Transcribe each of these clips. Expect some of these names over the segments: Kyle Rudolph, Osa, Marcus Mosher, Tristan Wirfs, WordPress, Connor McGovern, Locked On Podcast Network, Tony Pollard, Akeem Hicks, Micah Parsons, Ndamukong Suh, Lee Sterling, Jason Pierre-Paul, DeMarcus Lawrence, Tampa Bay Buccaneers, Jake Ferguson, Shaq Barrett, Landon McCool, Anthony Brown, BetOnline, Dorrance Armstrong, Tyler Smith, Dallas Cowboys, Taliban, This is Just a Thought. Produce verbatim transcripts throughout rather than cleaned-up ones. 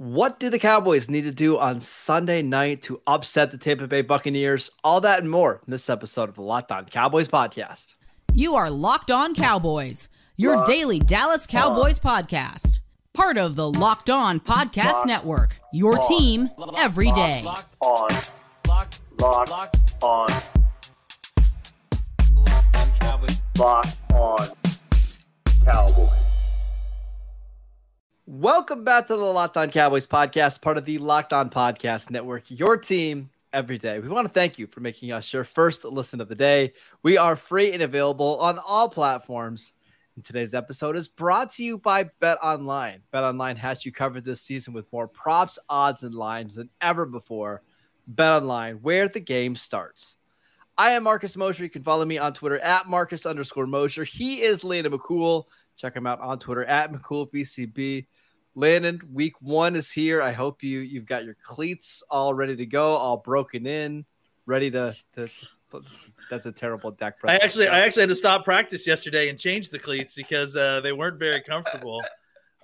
What do the Cowboys need to do on Sunday night to upset the Tampa Bay Buccaneers? All that and more in this episode of the Locked On Cowboys podcast. You are Locked On Cowboys, your Locked daily Dallas Cowboys on. podcast. Part of the Locked On Podcast Locked Network, your on. team every day. Locked On. Locked Locked Locked On. Locked On Cowboys. Locked On Cowboys. Welcome back to the Locked On Cowboys podcast, part of the Locked On Podcast Network, your team every day. We want to thank you for making us your first listen of the day. We are free and available on all platforms. And today's episode is brought to you by BetOnline. BetOnline has you covered this season with more props, odds, and lines than ever before. BetOnline, where the game starts. I am Marcus Mosher. You can follow me on Twitter at Marcus underscore Mosher. He is Landon McCool. Check him out on Twitter at McCoolBCB. Landon, week one is here. I hope you, you've got your cleats all ready to go, all broken in, ready to... to that's a terrible Dak Prescott. I actually, I actually had to stop practice yesterday and change the cleats because uh, they weren't very comfortable.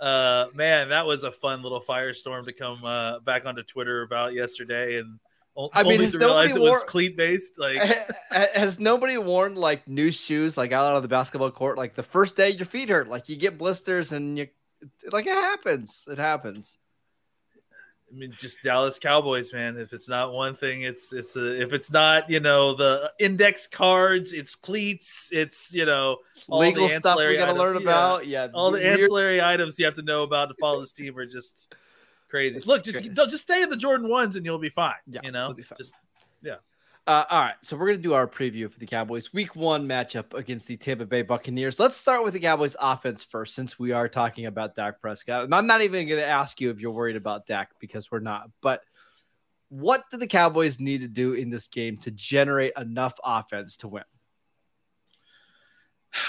Uh, man, that was a fun little firestorm to come uh, back onto Twitter about yesterday and O- I mean, only to realize it was cleat based. Like, has nobody worn like new shoes like out on the basketball court? Like the first day, your feet hurt. Like you get blisters, and you like it happens. It happens. I mean, just Dallas Cowboys, man. If it's not one thing, it's it's a, if it's not you know the index cards, it's cleats, it's you know all legal the stuff we got to learn about. Yeah, yeah. all the You're... ancillary items you have to know about to follow this team are just. Crazy. Look, just just stay in the Jordan ones and you'll be fine. Yeah, you know, fine. just yeah. Uh, all right, so we're gonna do our preview for the Cowboys Week One matchup against the Tampa Bay Buccaneers. Let's start with the Cowboys offense first, since we are talking about Dak Prescott. And I'm not even gonna ask you if you're worried about Dak because we're not. But what do the Cowboys need to do in this game to generate enough offense to win?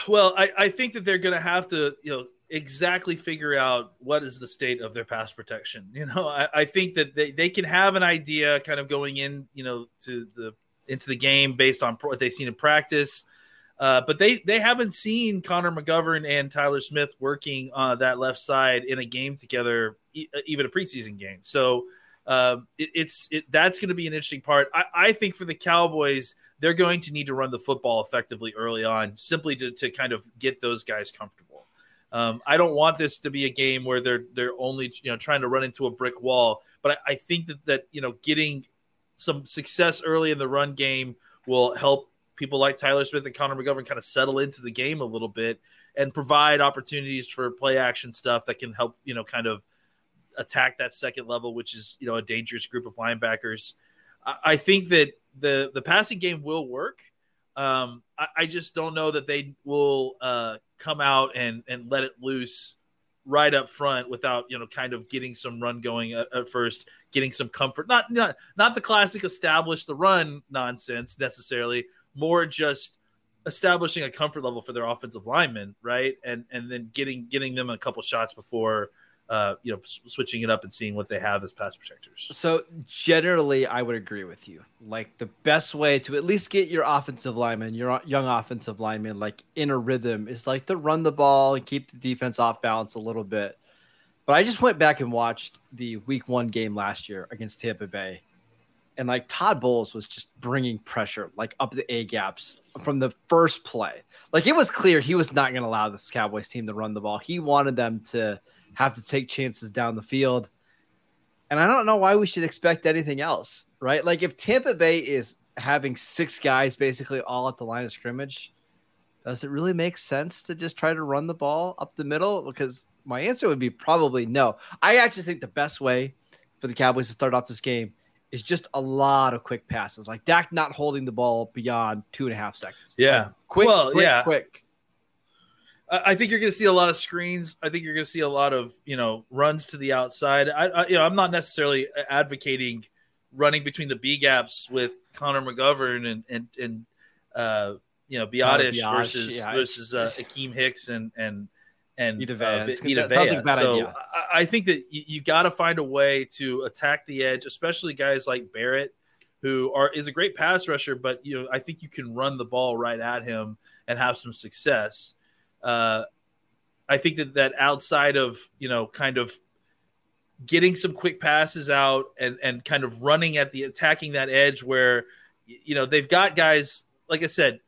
Well, I, I think that they're gonna have to, you know. exactly figure out what is the state of their pass protection. You know, I, I think that they, they can have an idea kind of going in, you know, to the into the game based on pro- what they've seen in practice. Uh, but they, they haven't seen Connor McGovern and Tyler Smith working on that left side in a game together, e- even a preseason game. So uh, it, it's it, that's going to be an interesting part. I, I think for the Cowboys, they're going to need to run the football effectively early on, simply to, to kind of get those guys comfortable. Um, I don't want this to be a game where they're they're only you know trying to run into a brick wall, but I, I think that that you know getting some success early in the run game will help people like Tyler Smith and Connor McGovern kind of settle into the game a little bit and provide opportunities for play action stuff that can help you know kind of attack that second level, which is you know a dangerous group of linebackers. I, I think that the the passing game will work. Um, I, I just don't know that they will uh, come out and, and let it loose right up front without, you know, kind of getting some run going at, at first, getting some comfort. Not, not not the classic establish the run nonsense necessarily, more just establishing a comfort level for their offensive linemen, right? And and then getting getting them a couple shots before – Uh, you know, switching it up and seeing what they have as pass protectors. So generally, I would agree with you. Like the best way to at least get your offensive lineman, your young offensive lineman, like in a rhythm is like to run the ball and keep the defense off balance a little bit. But I just went back and watched the week one game last year against Tampa Bay. And like Todd Bowles was just bringing pressure, like up the A gaps from the first play. Like it was clear he was not going to allow this Cowboys team to run the ball. He wanted them to have to take chances down the field. And I don't know why we should expect anything else, right? Like if Tampa Bay is having six guys basically all at the line of scrimmage, does it really make sense to just try to run the ball up the middle? Because my answer would be probably no. I actually think the best way for the Cowboys to start off this game is just a lot of quick passes. Like Dak not holding the ball beyond two and a half seconds. Yeah. Like quick, well, quick, yeah. quick. I think you're going to see a lot of screens. I think you're going to see a lot of, you know, runs to the outside. I, I you know, I'm not necessarily advocating running between the B gaps with Connor McGovern and and and uh, you know Biotish Biash, versus yeah. versus uh, Akeem Hicks and and and Edavea. Uh, Edavea. Like so I, I think that you, you got to find a way to attack the edge, especially guys like Barrett, who are is a great pass rusher, but you know I think you can run the ball right at him and have some success. Uh, I think that that outside of you know kind of getting some quick passes out and, and kind of running at the attacking that edge where, you know, they've got guys, like I said,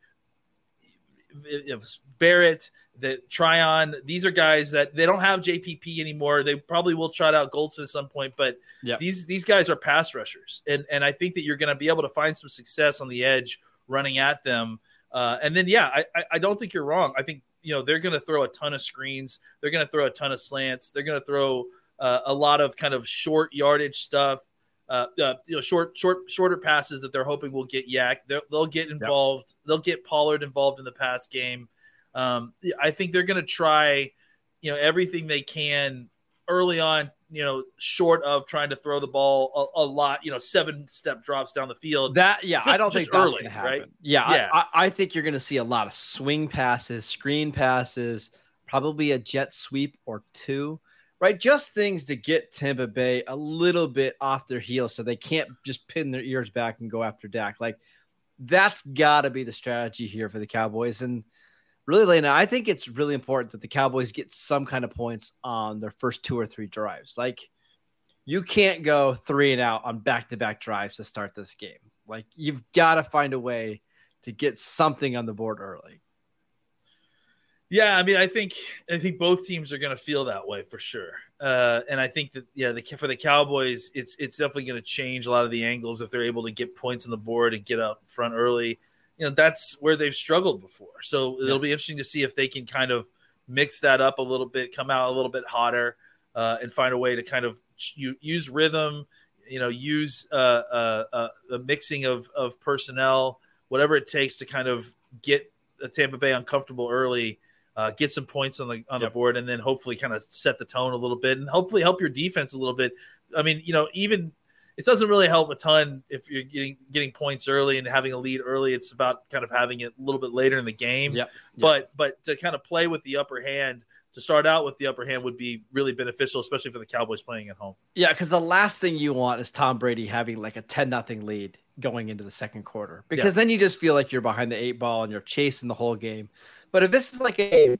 it was Barrett, the Tryon. These are guys that they don't have J P P anymore. They probably will trot out Golds at some point, but yep. these, these guys are pass rushers. And, and I think that you're going to be able to find some success on the edge running at them. Uh, and then, yeah, I, I don't think you're wrong. I think, you know, they're going to throw a ton of screens. They're going to throw a ton of slants. They're going to throw Uh, a lot of kind of short yardage stuff, uh, uh, you know, short, short, shorter passes that they're hoping will get yak. They're, they'll get involved. Yep. They'll get Pollard involved in the pass game. Um, I think they're going to try, you know, everything they can early on, you know, short of trying to throw the ball a, a lot, you know, seven step drops down the field. That, yeah, just, I don't think that's going to happen. Right? Yeah, yeah. I, I think you're going to see a lot of swing passes, screen passes, probably a jet sweep or two. Right, just things to get Tampa Bay a little bit off their heels so they can't just pin their ears back and go after Dak. Like, that's got to be the strategy here for the Cowboys. And really, Lena, I think it's really important that the Cowboys get some kind of points on their first two or three drives. Like, you can't go three and out on back-to-back drives to start this game. Like, you've got to find a way to get something on the board early. Yeah, I mean, I think I think both teams are going to feel that way for sure, uh, and I think that yeah, the, for the Cowboys, it's it's definitely going to change a lot of the angles if they're able to get points on the board and get out front early. You know, that's where they've struggled before, so yeah. it'll be interesting to see if they can kind of mix that up a little bit, come out a little bit hotter, uh, and find a way to kind of use rhythm, you know, use uh, uh, uh, a mixing of of personnel, whatever it takes to kind of get Tampa Bay uncomfortable early. Uh, get some points on the on yep. the board, and then hopefully kind of set the tone a little bit, and hopefully help your defense a little bit. I mean, you know, even it doesn't really help a ton if you're getting getting points early and having a lead early. It's about kind of having it a little bit later in the game. Yep. Yep. But but to kind of play with the upper hand to start out with the upper hand would be really beneficial, especially for the Cowboys playing at home. Yeah, because the last thing you want is Tom Brady having like a ten nothing lead going into the second quarter, because yeah. then you just feel like you're behind the eight ball and you're chasing the whole game. But if this is like a,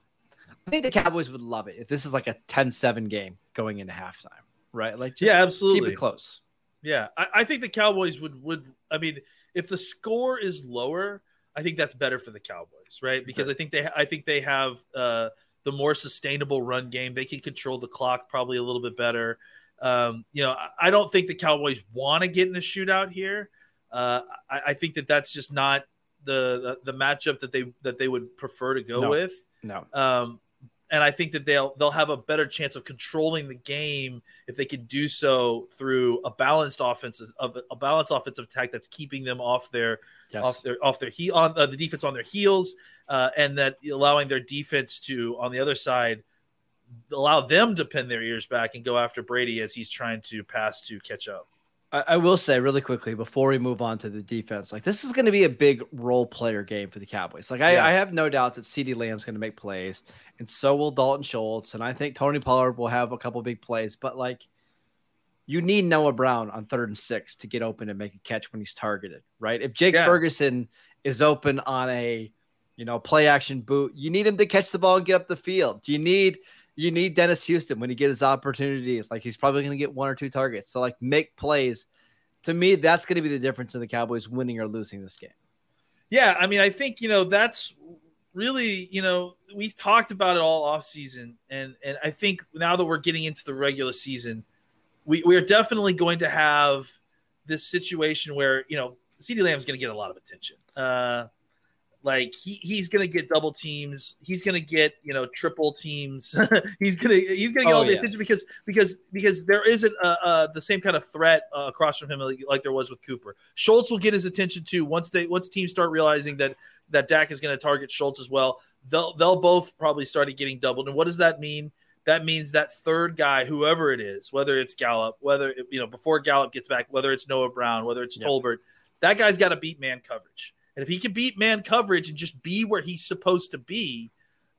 I think the Cowboys would love it if this is like a ten seven game going into halftime, right? Like, just yeah, absolutely. Keep it close. Yeah. I, I think the Cowboys would, would, I mean, if the score is lower, I think that's better for the Cowboys, right? Because right. I think they, I think they have uh, the more sustainable run game. They can control the clock probably a little bit better. Um, you know, I, I don't think the Cowboys want to get in a shootout here. Uh, I, I think that that's just not, The, the the matchup that they that they would prefer to go no, with. No. Um, and I think that they'll they'll have a better chance of controlling the game if they can do so through a balanced offensive of a balanced offensive attack that's keeping them off their yes. off their off their heel on uh, the defense on their heels, uh, and that allowing their defense to on the other side allow them to pin their ears back and go after Brady as he's trying to pass to catch up. I will say really quickly before we move on to the defense, like this is going to be a big role player game for the Cowboys. Like I, yeah. I have no doubt that CeeDee Lamb's going to make plays, and so will Dalton Schultz. And I think Tony Pollard will have a couple big plays, but like you need Noah Brown on third and six to get open and make a catch when he's targeted, right? If Jake yeah. Ferguson is open on a, you know, play action boot, you need him to catch the ball and get up the field. You need You need Dennis Houston when he gets his opportunity. Like he's probably going to get one or two targets. So like make plays. To me, that's going to be the difference in the Cowboys winning or losing this game. Yeah, I mean, I think you know that's really you know we've talked about it all offseason, and and I think now that we're getting into the regular season, we we are definitely going to have this situation where you know CeeDee Lamb's going to get a lot of attention. Uh, Like he he's gonna get double teams, he's gonna get you know triple teams, he's gonna he's gonna get oh, all the yeah. attention because because because there isn't uh, uh, the same kind of threat uh, across from him like, like there was with Cooper. Schultz will get his attention too once they once teams start realizing that that Dak is gonna target Schultz as well. They'll they'll both probably started getting doubled, and what does that mean? that means that third guy, whoever it is, whether it's Gallup, whether, you know, before Gallup gets back, whether it's Noah Brown, whether it's yep. Tolbert, that guy's got to beat man coverage. And if he can beat man coverage and just be where he's supposed to be,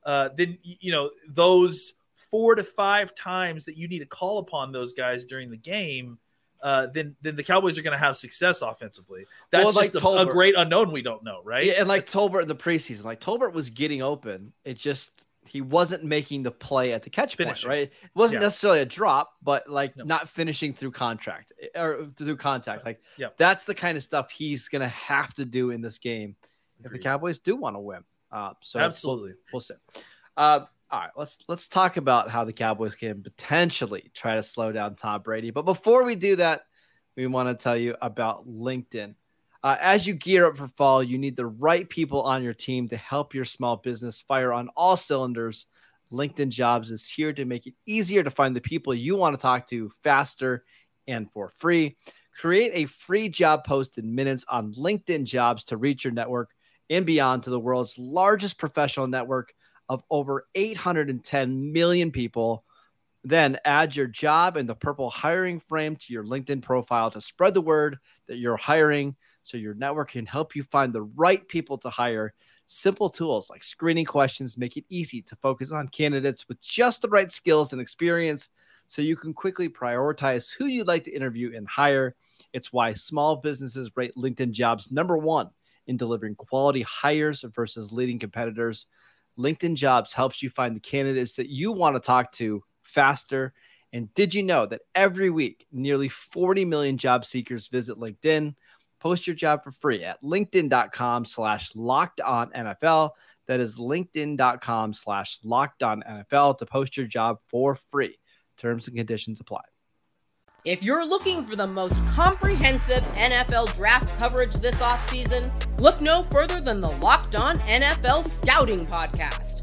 uh, then, you know, those four to five times that you need to call upon those guys during the game, Uh, then then the Cowboys are going to have success offensively. That's well, like just a, a great unknown we don't know, right? Yeah, and like That's... Tolbert in the preseason, like Tolbert was getting open. It just he wasn't making the play at the catch finishing. point, right? It wasn't yeah. necessarily a drop, but like no. not finishing through contract or through contact. Like yeah. that's the kind of stuff he's going to have to do in this game Agreed. if the Cowboys do want to win. Uh, so absolutely, we'll, we'll see. Uh, All right, let's let's talk about how the Cowboys can potentially try to slow down Tom Brady. But before we do that, we want to tell you about LinkedIn. Uh, as you gear up for fall, you need the right people on your team to help your small business fire on all cylinders. LinkedIn Jobs is here to make it easier to find the people you want to talk to faster and for free. Create a free job post in minutes on LinkedIn Jobs to reach your network and beyond to the world's largest professional network of over eight hundred ten million people. Then add your job in the purple hiring frame to your LinkedIn profile to spread the word that you're hiring so your network can help you find the right people to hire. Simple tools like screening questions make it easy to focus on candidates with just the right skills and experience so you can quickly prioritize who you'd like to interview and hire. It's why small businesses rate LinkedIn Jobs number one in delivering quality hires versus leading competitors. LinkedIn Jobs helps you find the candidates that you want to talk to faster. And did you know that every week, nearly forty million job seekers visit LinkedIn? Post your job for free at linkedin.com slash locked on NFL. That is linkedin.com slash locked on NFL to post your job for free. Terms and conditions apply. If you're looking for the most comprehensive N F L draft coverage this offseason, look no further than the Locked On N F L Scouting Podcast.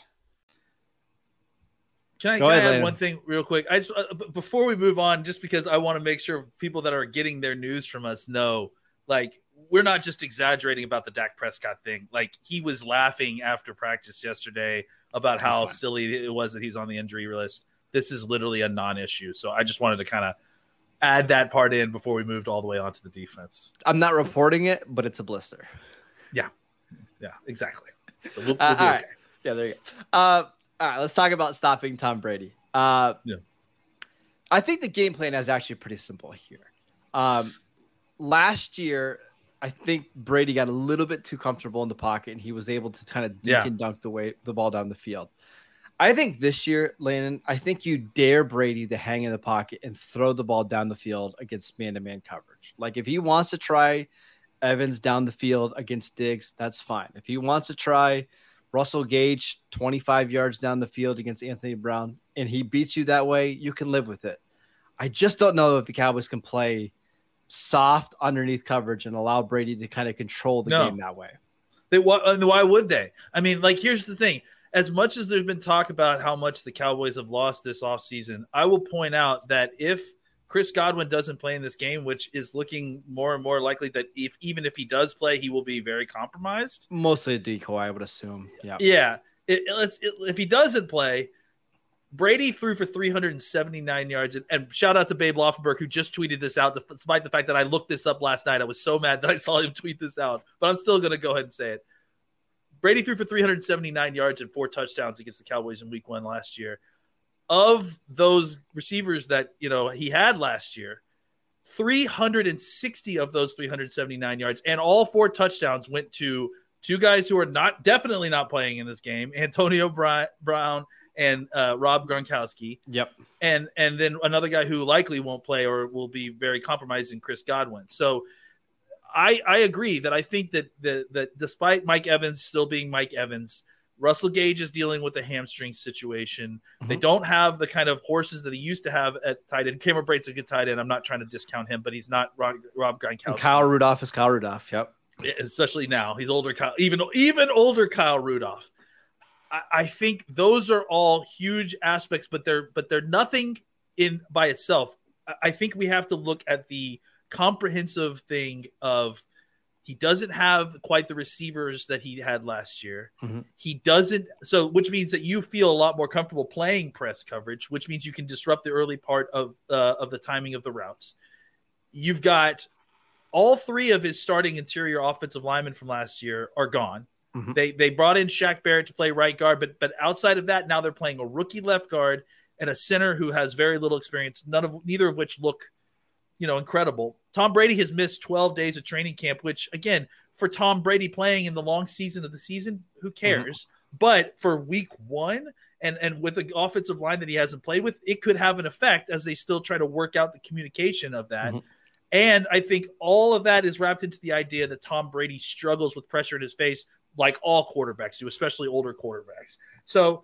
Can I, can ahead, I add one thing real quick? I just, uh, before we move on, just because I want to make sure people that are getting their news from us know, like, we're not just exaggerating about the Dak Prescott thing. Like, he was laughing after practice yesterday about That's how fine. silly it was that he's on the injury list. This is literally a non-issue. So I just wanted to kind of add that part in before we moved all the way onto the defense. I'm not reporting it, but it's a blister. Yeah. Yeah, exactly. So we'll, we'll uh, all right. Okay. Yeah, there you go. Uh, all right, let's talk about stopping Tom Brady. Uh, yeah. I think the game plan is actually pretty simple here. Um, last year, I think Brady got a little bit too comfortable in the pocket, and he was able to kind of dink yeah. and dunk the way the ball down the field. I think this year, Landon, I think you dare Brady to hang in the pocket and throw the ball down the field against man-to-man coverage. Like, if he wants to try Evans down the field against Diggs, that's fine. If he wants to try Russell Gage twenty-five yards down the field against Anthony Brown and he beats you that way, you can live with it. I just don't know if the Cowboys can play soft underneath coverage and allow Brady to kind of control the no. game that way. They why would they? I mean, like, here's the thing. As much as there's been talk about how much the Cowboys have lost this offseason, I will point out that if Chris Godwin doesn't play in this game, which is looking more and more likely that if even if he does play, he will be very compromised. Mostly a decoy, I would assume. Yeah. Yeah. It, it, it, if he doesn't play, Brady threw for three hundred seventy-nine yards, and, and shout out to Babe Loffenberg, who just tweeted this out, despite the fact that I looked this up last night. I was so mad that I saw him tweet this out, but I'm still going to go ahead and say it. Brady threw for three hundred seventy-nine yards and four touchdowns against the Cowboys in week one last year. Of those receivers that, you know, he had last year, three hundred sixty of those three hundred seventy-nine yards and all four touchdowns went to two guys who are not definitely not playing in this game, Antonio Brown and uh, Rob Gronkowski. Yep. And and then another guy who likely won't play or will be very compromising, Chris Godwin. So I I agree that I think that the that despite Mike Evans still being Mike Evans, Russell Gage is dealing with a hamstring situation. Mm-hmm. They don't have the kind of horses that he used to have at tight end. Cameron Brate's a good tight end. I'm not trying to discount him, but he's not Rob, Rob Gronkowski. Kyle Rudolph is Kyle Rudolph, yep. Especially now. He's older, Kyle, even, even older Kyle Rudolph. I, I think those are all huge aspects, but they're but they're nothing in by itself. I, I think we have to look at the comprehensive thing of he doesn't have quite the receivers that he had last year. Mm-hmm. He doesn't. So, which means that you feel a lot more comfortable playing press coverage, which means you can disrupt the early part of, uh, of the timing of the routes. You've got all three of his starting interior offensive linemen from last year are gone. Mm-hmm. They, they brought in Shaq Barrett to play right guard, but, but outside of that, now they're playing a rookie left guard and a center who has very little experience. None of, neither of which look, you know, incredible. Tom Brady has missed twelve days of training camp, which, again, for Tom Brady playing in the long season of the season, who cares? Mm-hmm. But for week one and, and with an offensive line that he hasn't played with, it could have an effect as they still try to work out the communication of that. Mm-hmm. And I think all of that is wrapped into the idea that Tom Brady struggles with pressure in his face, like all quarterbacks do, especially older quarterbacks. So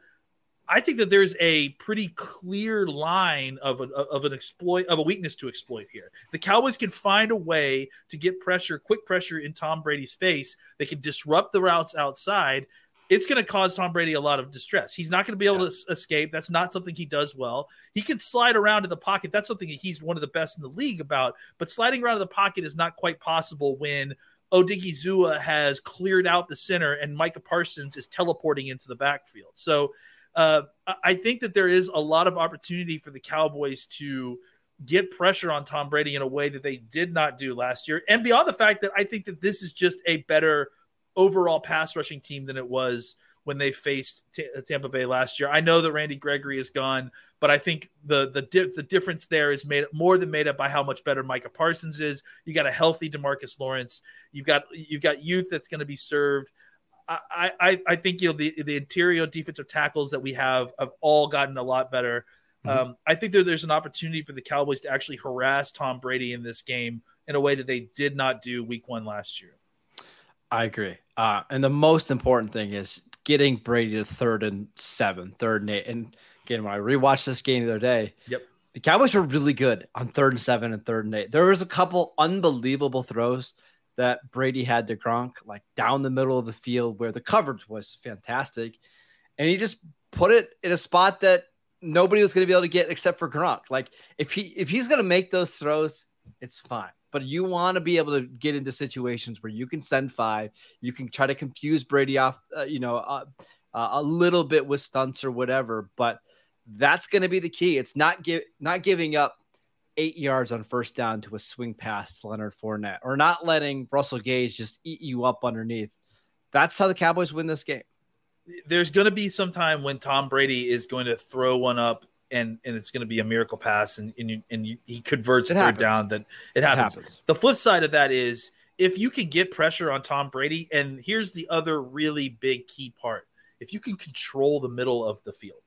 I think that there's a pretty clear line of an of an exploit of a weakness to exploit here. The Cowboys can find a way to get pressure, quick pressure in Tom Brady's face. They can disrupt the routes outside. It's going to cause Tom Brady a lot of distress. He's not going to be able yeah. to escape. That's not something he does well. He can slide around in the pocket. That's something that he's one of the best in the league about. But sliding around in the pocket is not quite possible when Odigi Zua has cleared out the center and Micah Parsons is teleporting into the backfield. So Uh, I think that there is a lot of opportunity for the Cowboys to get pressure on Tom Brady in a way that they did not do last year. And beyond the fact that I think that this is just a better overall pass rushing team than it was when they faced T- Tampa Bay last year. I know that Randy Gregory is gone, but I think the the, di- the difference there is made more than made up by how much better Micah Parsons is. You got a healthy DeMarcus Lawrence. You've got you've got youth that's going to be served. I, I, I think you know the, the interior defensive tackles that we have have all gotten a lot better. Mm-hmm. Um, I think that there's an opportunity for the Cowboys to actually harass Tom Brady in this game in a way that they did not do week one last year. I agree. Uh, and the most important thing is getting Brady to third and seven, third and eight. And again, when I rewatched this game the other day, yep. the Cowboys were really good on third and seven and third and eight. There was a couple unbelievable throws that Brady had to Gronk, like down the middle of the field where the coverage was fantastic. And he just put it in a spot that nobody was going to be able to get except for Gronk. Like if he, if he's going to make those throws, it's fine, but you want to be able to get into situations where you can send five, you can try to confuse Brady off, uh, you know, uh, uh, a little bit with stunts or whatever, but that's going to be the key. It's not give, not giving up eight yards on first down to a swing pass to Leonard Fournette, or not letting Russell Gage just eat you up underneath. That's how the Cowboys win this game. There's going to be some time when Tom Brady is going to throw one up and, and it's going to be a miracle pass and and, you, and you, he converts it third happens. down. That it happens. it happens. The flip side of that is if you can get pressure on Tom Brady, and here's the other really big key part. If you can control the middle of the field,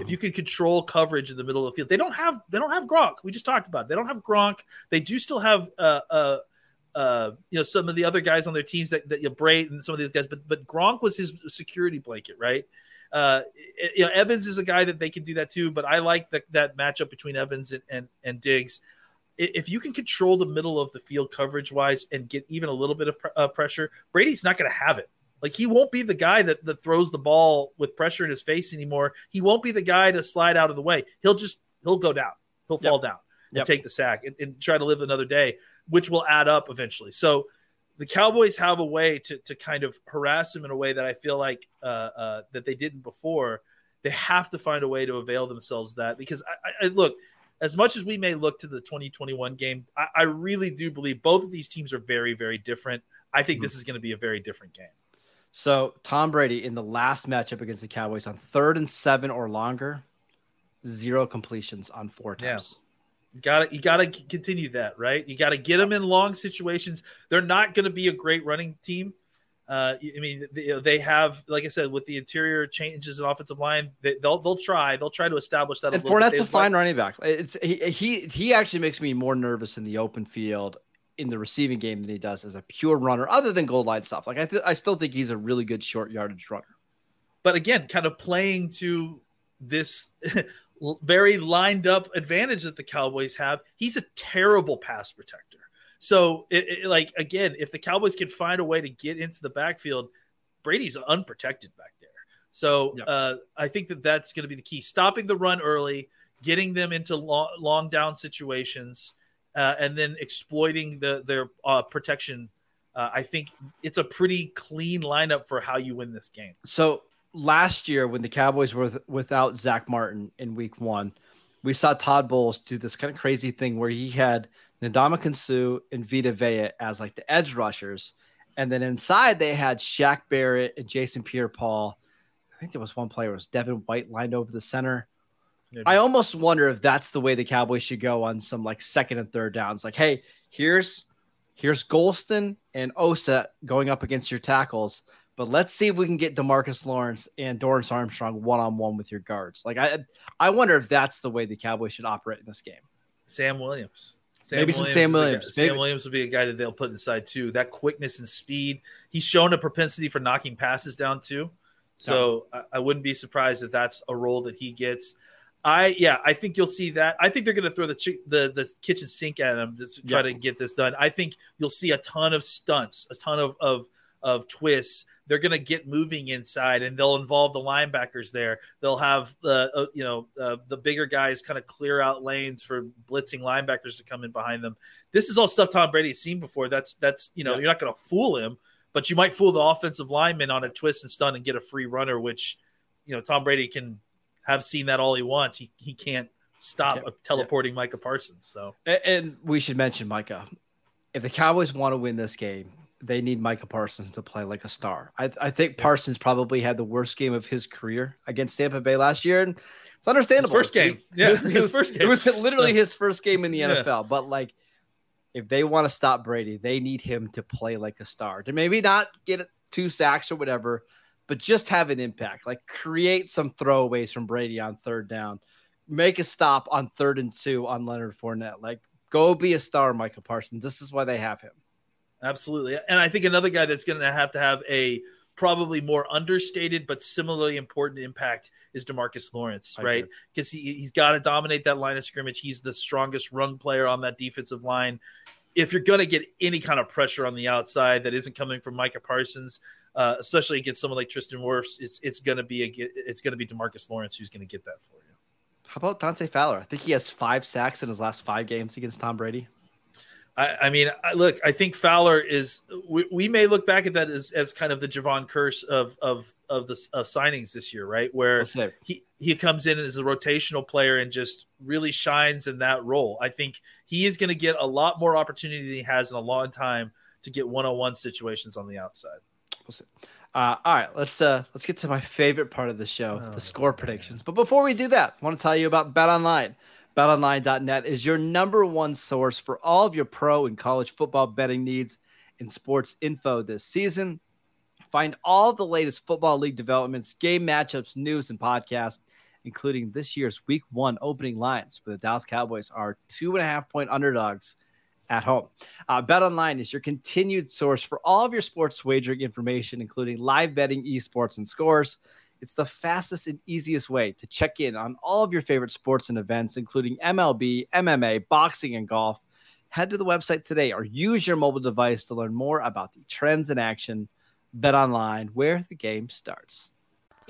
if you can control coverage in the middle of the field, they don't have they don't have Gronk. We just talked about it. They don't have Gronk. They do still have uh, uh, uh, you know some of the other guys on their teams that that you Brate and some of these guys, but but Gronk was his security blanket, right? Uh, it, you know, Evans is a guy that they can do that too, but I like that that matchup between Evans and and, and Diggs. If you can control the middle of the field coverage wise and get even a little bit of pr- uh, pressure, Brady's not going to have it. Like he won't be the guy that, that throws the ball with pressure in his face anymore. He won't be the guy to slide out of the way. He'll just he'll go down. He'll yep. fall down and yep. take the sack and, and try to live another day, which will add up eventually. So the Cowboys have a way to to kind of harass him in a way that I feel like uh, uh, that they didn't before. They have to find a way to avail themselves of that because I, I look. As much as we may look to the twenty twenty-one game, I, I really do believe both of these teams are very, very different. I think mm-hmm. this is going to be a very different game. So Tom Brady in the last matchup against the Cowboys on third and seven or longer, zero completions on four attempts. Yeah. You gotta, you gotta continue that, right? You gotta get them in long situations. They're not going to be a great running team. Uh, I mean, they, they have, like I said, with the interior changes in offensive line, they, they'll they'll try, they'll try to establish that. And a Fournette's a fine running back. It's he, he he actually makes me more nervous in the open field in the receiving game than he does as a pure runner, other than goal line stuff. Like I, th- I still think he's a really good short yardage runner. But again, kind of playing to this very lined up advantage that the Cowboys have. He's a terrible pass protector. So, it, it, like, again, if the Cowboys can find a way to get into the backfield, Brady's unprotected back there. So yep. uh, I think that that's going to be the key. Stopping the run early, getting them into long, long down situations, uh, and then exploiting the, their uh, protection. Uh, I think it's a pretty clean lineup for how you win this game. So last year when the Cowboys were th- without Zach Martin in week one, we saw Todd Bowles do this kind of crazy thing where he had Ndamukong Suh and Vita Vea as like the edge rushers. And then inside they had Shaq Barrett and Jason Pierre-Paul. I think there was one player, it was Devin White lined over the center. Maybe. I almost wonder if that's the way the Cowboys should go on some like second and third downs. Like, hey, here's here's Golston and Osa going up against your tackles, but let's see if we can get DeMarcus Lawrence and Dorrance Armstrong one-on-one with your guards. Like, I I wonder if that's the way the Cowboys should operate in this game. Sam Williams. Sam Maybe Williams some Sam Williams. Maybe. Sam Williams will be a guy that they'll put inside too. That quickness and speed. He's shown a propensity for knocking passes down too. So no. I, I wouldn't be surprised if that's a role that he gets. I yeah, I think you'll see that. I think they're going to throw the, chi- the the kitchen sink at him to try yep. to get this done. I think you'll see a ton of stunts, a ton of of of twists. They're going to get moving inside, and they'll involve the linebackers there. They'll have the uh, uh, you know uh, the bigger guys kind of clear out lanes for blitzing linebackers to come in behind them. This is all stuff Tom Brady's seen before. That's that's you know yep. You're not going to fool him, but you might fool the offensive lineman on a twist and stunt and get a free runner, which you know Tom Brady can. Have seen that all he wants. He he can't stop yeah, teleporting yeah. Micah Parsons. So, and, and we should mention Micah. If the Cowboys want to win this game, they need Micah Parsons to play like a star. I I think yeah. Parsons probably had the worst game of his career against Tampa Bay last year, and it's understandable. His first game, he, yeah, his, his, his first game. It was literally his first game in the N F L. Yeah. But like, if they want to stop Brady, they need him to play like a star. To maybe not get two sacks or whatever. But just have an impact, like create some throwaways from Brady on third down, make a stop on third and two on Leonard Fournette, like go be a star, Micah Parsons. This is why they have him. Absolutely. And I think another guy that's going to have to have a probably more understated, but similarly important impact is DeMarcus Lawrence, I right? Because he, he's got to dominate that line of scrimmage. He's the strongest run player on that defensive line. If you're going to get any kind of pressure on the outside that isn't coming from Micah Parsons, uh, especially against someone like Tristan Wirfs, it's it's going to be a, it's going to be DeMarcus Lawrence who's going to get that for you. How about Dante Fowler? I think he has five sacks in his last five games against Tom Brady. I, I mean, I, look, I think Fowler is. We, we may look back at that as, as kind of the Javon curse of of of the of signings this year, right? Where he, he comes in as a rotational player and just really shines in that role. I think he is going to get a lot more opportunity than he has in a long time to get one on one situations on the outside. We'll see. Uh, all right, let's uh, let's get to my favorite part of the show, oh, the score man. predictions. But before we do that, I want to tell you about BetOnline. bet online dot net is your number one source for all of your pro and college football betting needs and sports info this season. Find all of the latest football league developments, game matchups, news, and podcasts, including this year's week one opening lines where the Dallas Cowboys are two and a half point underdogs at home. Uh, BetOnline is your continued source for all of your sports wagering information, including live betting, esports, and scores. It's the fastest and easiest way to check in on all of your favorite sports and events, including M L B, M M A, boxing, and golf. Head to the website today or use your mobile device to learn more about the trends in action. BetOnline, where the game starts.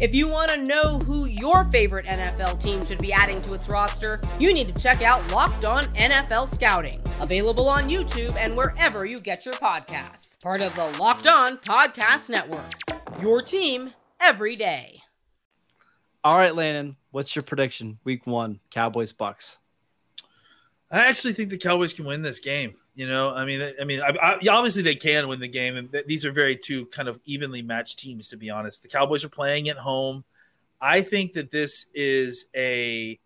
If you want to know who your favorite N F L team should be adding to its roster, you need to check out Locked On N F L Scouting, available on YouTube and wherever you get your podcasts. Part of the Locked On Podcast Network, your team every day. All right, Landon, what's your prediction? Week one, Cowboys, Bucks. I actually think the Cowboys can win this game. You know, I mean, I mean, I, I, obviously they can win the game, and th- these are very two kind of evenly matched teams, to be honest. The Cowboys are playing at home. I think that this is a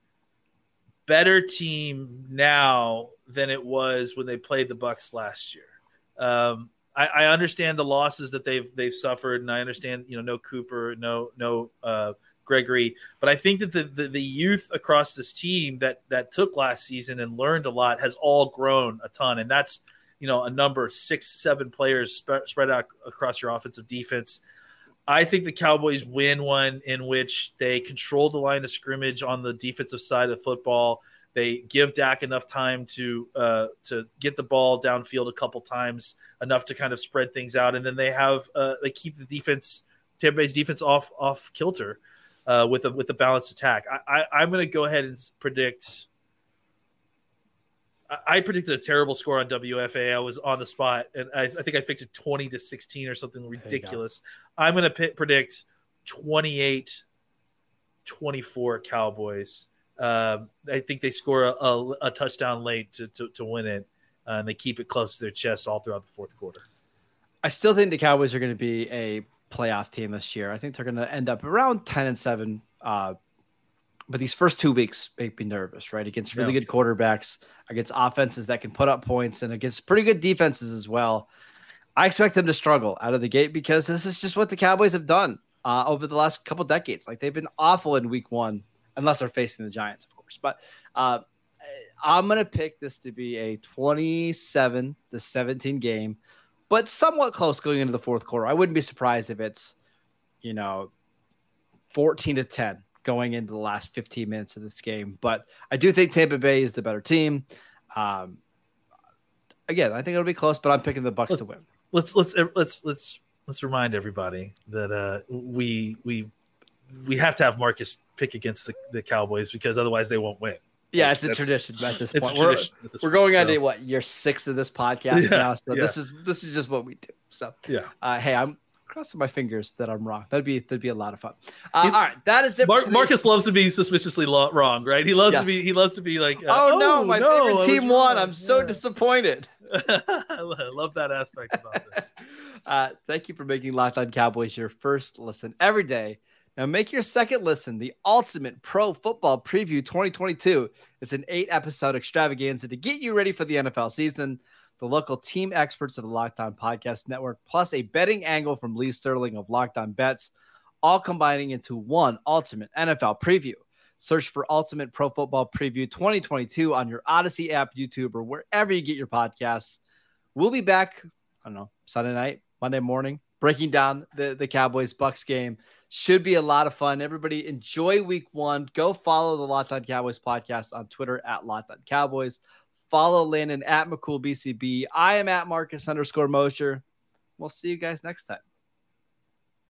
better team now than it was when they played the Bucs last year. Um, I, I understand the losses that they've they've suffered, and I understand, you know, no Cooper, no no uh, Gregory, but I think that the, the the youth across this team that that took last season and learned a lot has all grown a ton, and that's, you know, a number six, seven players sp- spread out across your offensive defense. I think the Cowboys win one in which they control the line of scrimmage on the defensive side of football. They give Dak enough time to uh, to get the ball downfield a couple times, enough to kind of spread things out, and then they have uh, they keep the defense, Tampa Bay's defense off off kilter uh, with a with a balanced attack. I, I, I'm going to go ahead and predict. I predicted a terrible score on W F A. I was on the spot, and I, I think I picked a twenty to sixteen or something ridiculous. I'm going to p- predict twenty-eight twenty-four Cowboys. Um, I think they score a, a, a touchdown late to, to, to win it, uh, and they keep it close to their chest all throughout the fourth quarter. I still think the Cowboys are going to be a playoff team this year. I think they're going to end up around ten and seven, uh, but these first two weeks make me nervous, right? Against really yeah. good quarterbacks, against offenses that can put up points, and against pretty good defenses as well. I expect them to struggle out of the gate because this is just what the Cowboys have done uh, over the last couple decades. Like, they've been awful in week one, unless they're facing the Giants, of course. But uh, I'm going to pick this to be a twenty-seven to seventeen game, but somewhat close going into the fourth quarter. I wouldn't be surprised if it's, you know, fourteen to ten. Going into the last fifteen minutes of this game. But I do think Tampa Bay is the better team. Um, again, I think it'll be close, but I'm picking the Bucs let's, to win. Let's let's let's let's let's remind everybody that uh, we we we have to have Marcus pick against the, the Cowboys because otherwise they won't win. Yeah, like, it's a tradition at this point. We're, at this we're going point, on so. to what year six of this podcast yeah, now. So yeah. this is this is just what we do. So yeah, uh, hey, I'm. Crossing my fingers that I'm wrong. That'd be that'd be a lot of fun. Uh, it, all right, that is it. Mar- Marcus loves to be suspiciously lo- wrong, right? He loves yes. to be. He loves to be like, uh, oh, oh no, my no, favorite team won. I'm so yeah. disappointed. I love that aspect about this. uh, thank you for making Locked On Cowboys your first listen every day. Now make your second listen the ultimate pro football preview twenty twenty-two. It's an eight episode extravaganza to get you ready for the N F L season. The local team experts of the Locked On Podcast Network, plus a betting angle from Lee Sterling of Locked On Bets, all combining into one ultimate N F L preview. Search for Ultimate Pro Football Preview twenty twenty-two on your Odyssey app, YouTube, or wherever you get your podcasts. We'll be back, I don't know, Sunday night, Monday morning, breaking down the, the Cowboys-Bucks game. Should be a lot of fun. Everybody enjoy week one. Go follow the Locked On Cowboys podcast on Twitter at Locked On Cowboys. Follow Landon at McCoolBCB. I am at Marcus underscore Mosher. We'll see you guys next time.